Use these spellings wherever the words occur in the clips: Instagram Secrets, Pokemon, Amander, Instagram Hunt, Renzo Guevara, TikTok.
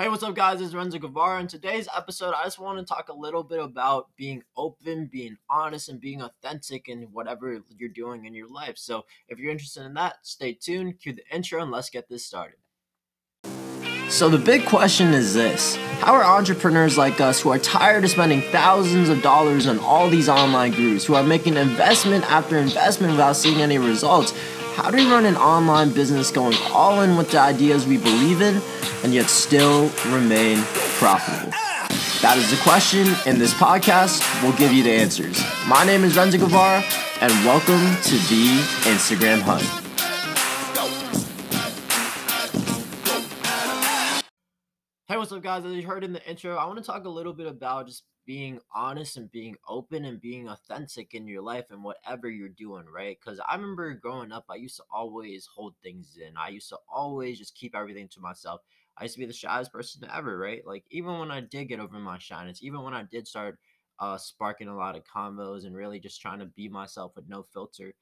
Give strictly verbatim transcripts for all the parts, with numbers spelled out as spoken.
Hey, what's up guys, it's Renzo Guevara. In today's episode, I just want to talk a little bit about being open, being honest, and being authentic in whatever you're doing in your life. So if you're interested in that, stay tuned, cue the intro, and let's get this started. So the big question is this: how are entrepreneurs like us, who are tired of spending thousands of dollars on all these online gurus, who are making investment after investment without seeing any results, how do we run an online business going all in with the ideas we believe in and yet still remain profitable? That is the question, and this podcast will give you the answers. My name is Renzo Guevara, and welcome to the Instagram Hunt. Hey, what's up guys? As you heard in the intro, I want to talk a little bit about just being honest and being open and being authentic in your life and whatever you're doing, right? Because I remember growing up, I used to always hold things in. I used to always just keep everything to myself. I used to be the shyest person ever, right? Like, even when I did get over my shyness, even when I did start uh, sparking a lot of combos and really just trying to be myself with no filter,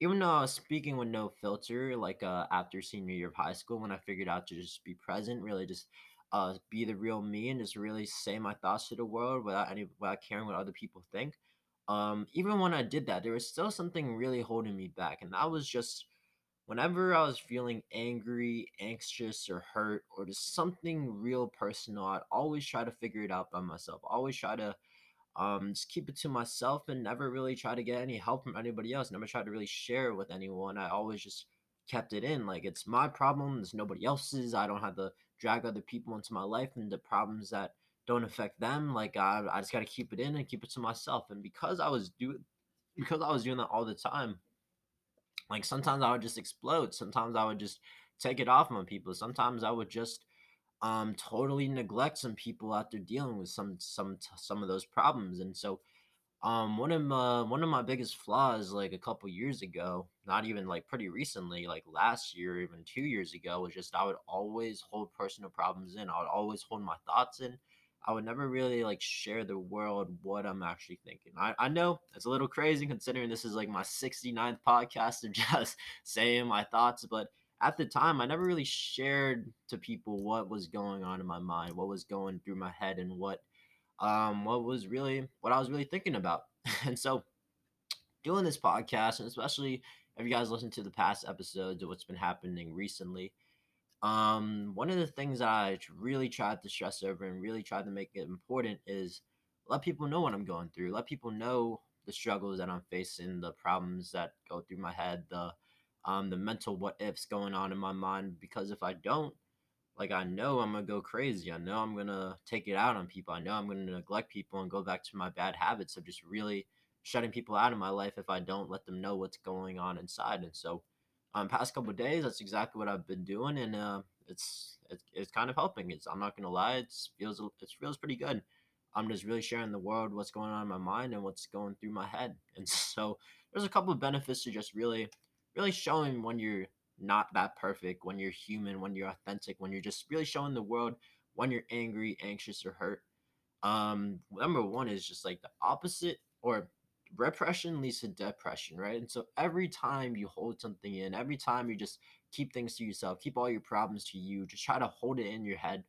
even though I was speaking with no filter, like uh, after senior year of high school, when I figured out to just be present, really just Uh, be the real me and just really say my thoughts to the world without any without caring what other people think. Um, even when I did that, there was still something really holding me back, and that was just whenever I was feeling angry, anxious, or hurt, or just something real personal, I'd always try to figure it out by myself. Always try to um, just keep it to myself and never really try to get any help from anybody else. Never tried to really share it with anyone. I always just kept it in, like it's my problem, it's nobody else's. I don't have to drag other people into my life and the problems that don't affect them. Like I, I just got to keep it in and keep it to myself. And because I was do, because I was doing that all the time, like sometimes I would just explode. Sometimes I would just take it off on people. Sometimes I would just um totally neglect some people after dealing with some some some of those problems. And so um one of my one of my biggest flaws, like a couple years ago, not even like pretty recently, like last year, even two years ago, was just I would always hold personal problems in. I would always hold my thoughts in. I would never really like share the world what I'm actually thinking. I, I know it's a little crazy considering this is like my sixty-ninth podcast of just saying my thoughts, but at the time I never really shared to people what was going on in my mind, what was going through my head, and what um what was really what I was really thinking about. And so doing this podcast, and especially if you guys listen to the past episodes of what's been happening recently, um one of the things that I really tried to stress over and really tried to make it important is let people know what I'm going through, let people know the struggles that I'm facing, the problems that go through my head, the um the mental what ifs going on in my mind. Because if I don't, like, I know I'm going to go crazy. I know I'm going to take it out on people. I know I'm going to neglect people and go back to my bad habits of just really shutting people out of my life if I don't let them know what's going on inside. And so, um, past couple of days, that's exactly what I've been doing. And uh, it's, it's it's kind of helping. It's, I'm not going to lie. It feels, it feels pretty good. I'm just really sharing the world what's going on in my mind and what's going through my head. And so there's a couple of benefits to just really, really showing when you're not that perfect, when you're human, when you're authentic, when you're just really showing the world when you're angry, anxious, or hurt. Um number one is just like the opposite, or repression leads to depression, right? And so every time you hold something in, every time you just keep things to yourself, keep all your problems to you, just try to hold it in your head,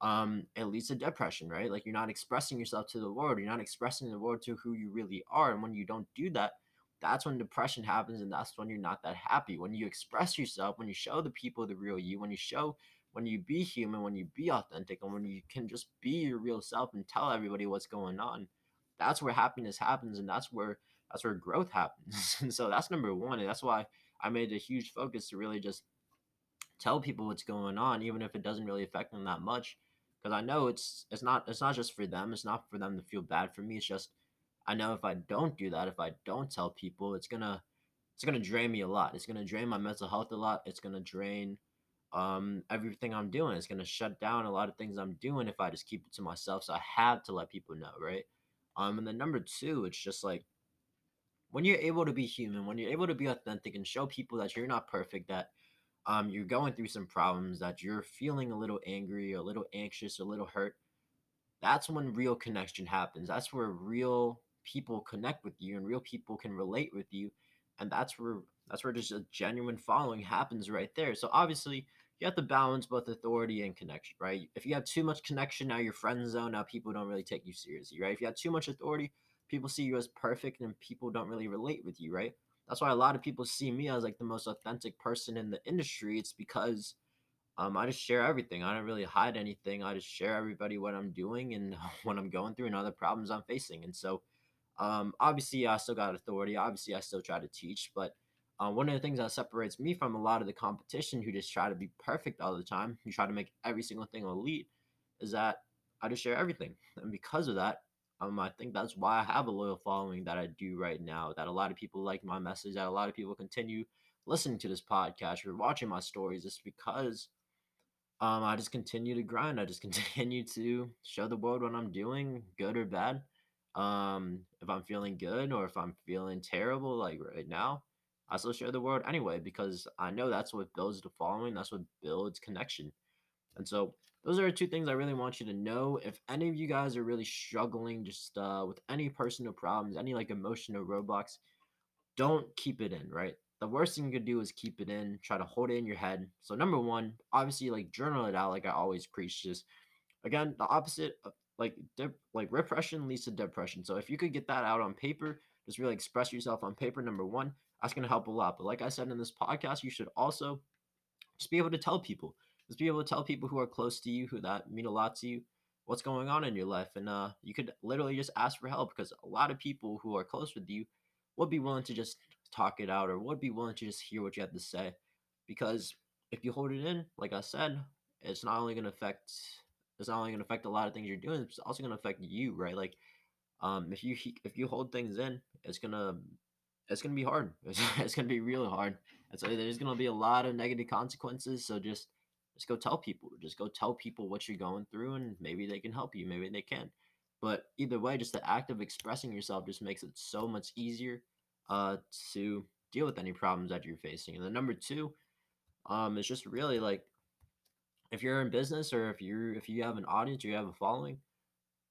um it leads to depression, right? Like, you're not expressing yourself to the world, you're not expressing the world to who you really are. And when you don't do that, that's when depression happens, and that's when you're not that happy. When you express yourself, when you show the people the real you, when you show, when you be human, when you be authentic, and when you can just be your real self and tell everybody what's going on, that's where happiness happens, and that's where that's where growth happens. And so that's number one, and that's why I made a huge focus to really just tell people what's going on, even if it doesn't really affect them that much, because I know it's it's not it's not just for them. It's not for them to feel bad for me. It's just, I know if I don't do that, if I don't tell people, it's gonna, it's gonna drain me a lot. It's gonna drain my mental health a lot. It's gonna drain um, everything I'm doing. It's gonna shut down a lot of things I'm doing if I just keep it to myself. So I have to let people know, right? Um, and then number two, it's just like when you're able to be human, when you're able to be authentic and show people that you're not perfect, that um, you're going through some problems, that you're feeling a little angry, a little anxious, a little hurt. That's when real connection happens. That's where real people connect with you and real people can relate with you, and that's where that's where just a genuine following happens right there. So obviously you have to balance both authority and connection, right? If you have too much connection, now you're friend zone. Now people don't really take you seriously, right? If you have too much authority, people see you as perfect and people don't really relate with you, right? That's why a lot of people see me as like the most authentic person in the industry. It's because um, I just share everything. I don't really hide anything. I just share everybody what I'm doing and what I'm going through and other problems I'm facing. And so um, obviously I still got authority. Obviously I still try to teach, but Uh, one of the things that separates me from a lot of the competition who just try to be perfect all the time, who try to make every single thing elite, is that I just share everything. And because of that, um, I think that's why I have a loyal following that I do right now, that a lot of people like my message, that a lot of people continue listening to this podcast or watching my stories. It's because um, I just continue to grind. I just continue to show the world what I'm doing, good or bad. Um, if I'm feeling good or if I'm feeling terrible, like right now, I still share the world anyway, because I know that's what builds the following. That's what builds connection. And so those are two things I really want you to know. If any of you guys are really struggling just uh, with any personal problems, any like emotional roadblocks, don't keep it in, right? The worst thing you could do is keep it in, try to hold it in your head. So number one, obviously like journal it out. Like I always preach this. Again, the opposite of like, dep- like repression leads to depression. So if you could get that out on paper, just really express yourself on paper, number one, that's going to help a lot. But like I said in this podcast, you should also just be able to tell people. Just be able to tell people who are close to you, who that mean a lot to you, what's going on in your life. And uh, you could literally just ask for help, because a lot of people who are close with you would be willing to just talk it out or would be willing to just hear what you have to say. Because if you hold it in, like I said, it's not only going to affect, it's not only going to affect a lot of things you're doing, it's also going to affect you, right? Like um, if you if you hold things in, it's going to It's going to be hard. It's, it's going to be really hard. And so there's going to be a lot of negative consequences. So just, just go tell people. Just go tell people what you're going through, and maybe they can help you. Maybe they can. But either way, just the act of expressing yourself just makes it so much easier uh, to deal with any problems that you're facing. And then number two um, is just really like, if you're in business or if you if you have an audience or you have a following,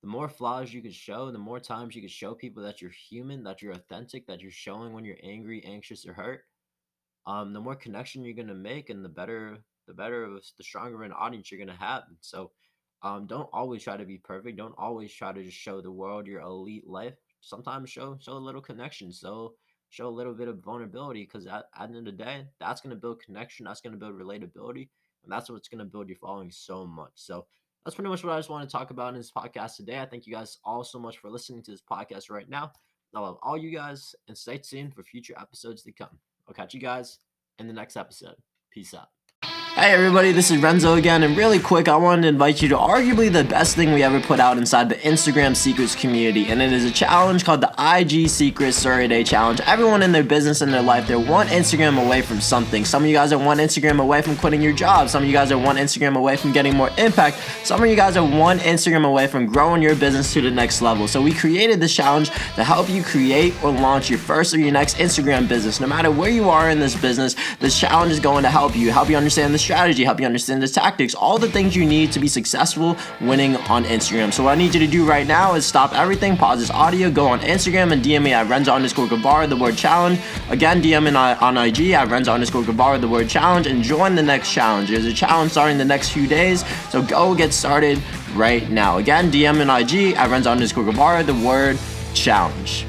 the more flaws you can show, the more times you can show people that you're human, that you're authentic, that you're showing when you're angry, anxious, or hurt, um, the more connection you're going to make, and the better, the better, the stronger an audience you're going to have. And so um, don't always try to be perfect. Don't always try to just show the world your elite life. Sometimes show show a little connection. So show a little bit of vulnerability, because at, at the end of the day, that's going to build connection. That's going to build relatability. And that's what's going to build your following so much. So that's pretty much what I just want to talk about in this podcast today. I thank you guys all so much for listening to this podcast right now. I love all you guys, and stay tuned for future episodes to come. I'll catch you guys in the next episode. Peace out. Hey everybody, this is Renzo again, and really quick, I wanted to invite you to arguably the best thing we ever put out inside the Instagram Secrets community, and it is a challenge called the I G Secrets Survey Day Challenge. Everyone in their business and their life, they're one Instagram away from something. Some of you guys are one Instagram away from quitting your job. Some of you guys are one Instagram away from getting more impact. Some of you guys are one Instagram away from growing your business to the next level. So we created this challenge to help you create or launch your first or your next Instagram business. No matter where you are in this business, this challenge is going to help you, help you understand the strategy, help you understand the tactics, all the things you need to be successful winning on Instagram. So what I need you to do right now is stop everything, pause this audio, go on Instagram and D M me at Renzo underscore Guevara, the word challenge. Again, D M me on I G at Renzo underscore Guevara, the word challenge, and join the next challenge. There's a challenge starting the next few days, so go get started right now. Again, D M me on I G at Renzo underscore Guevara, the word challenge.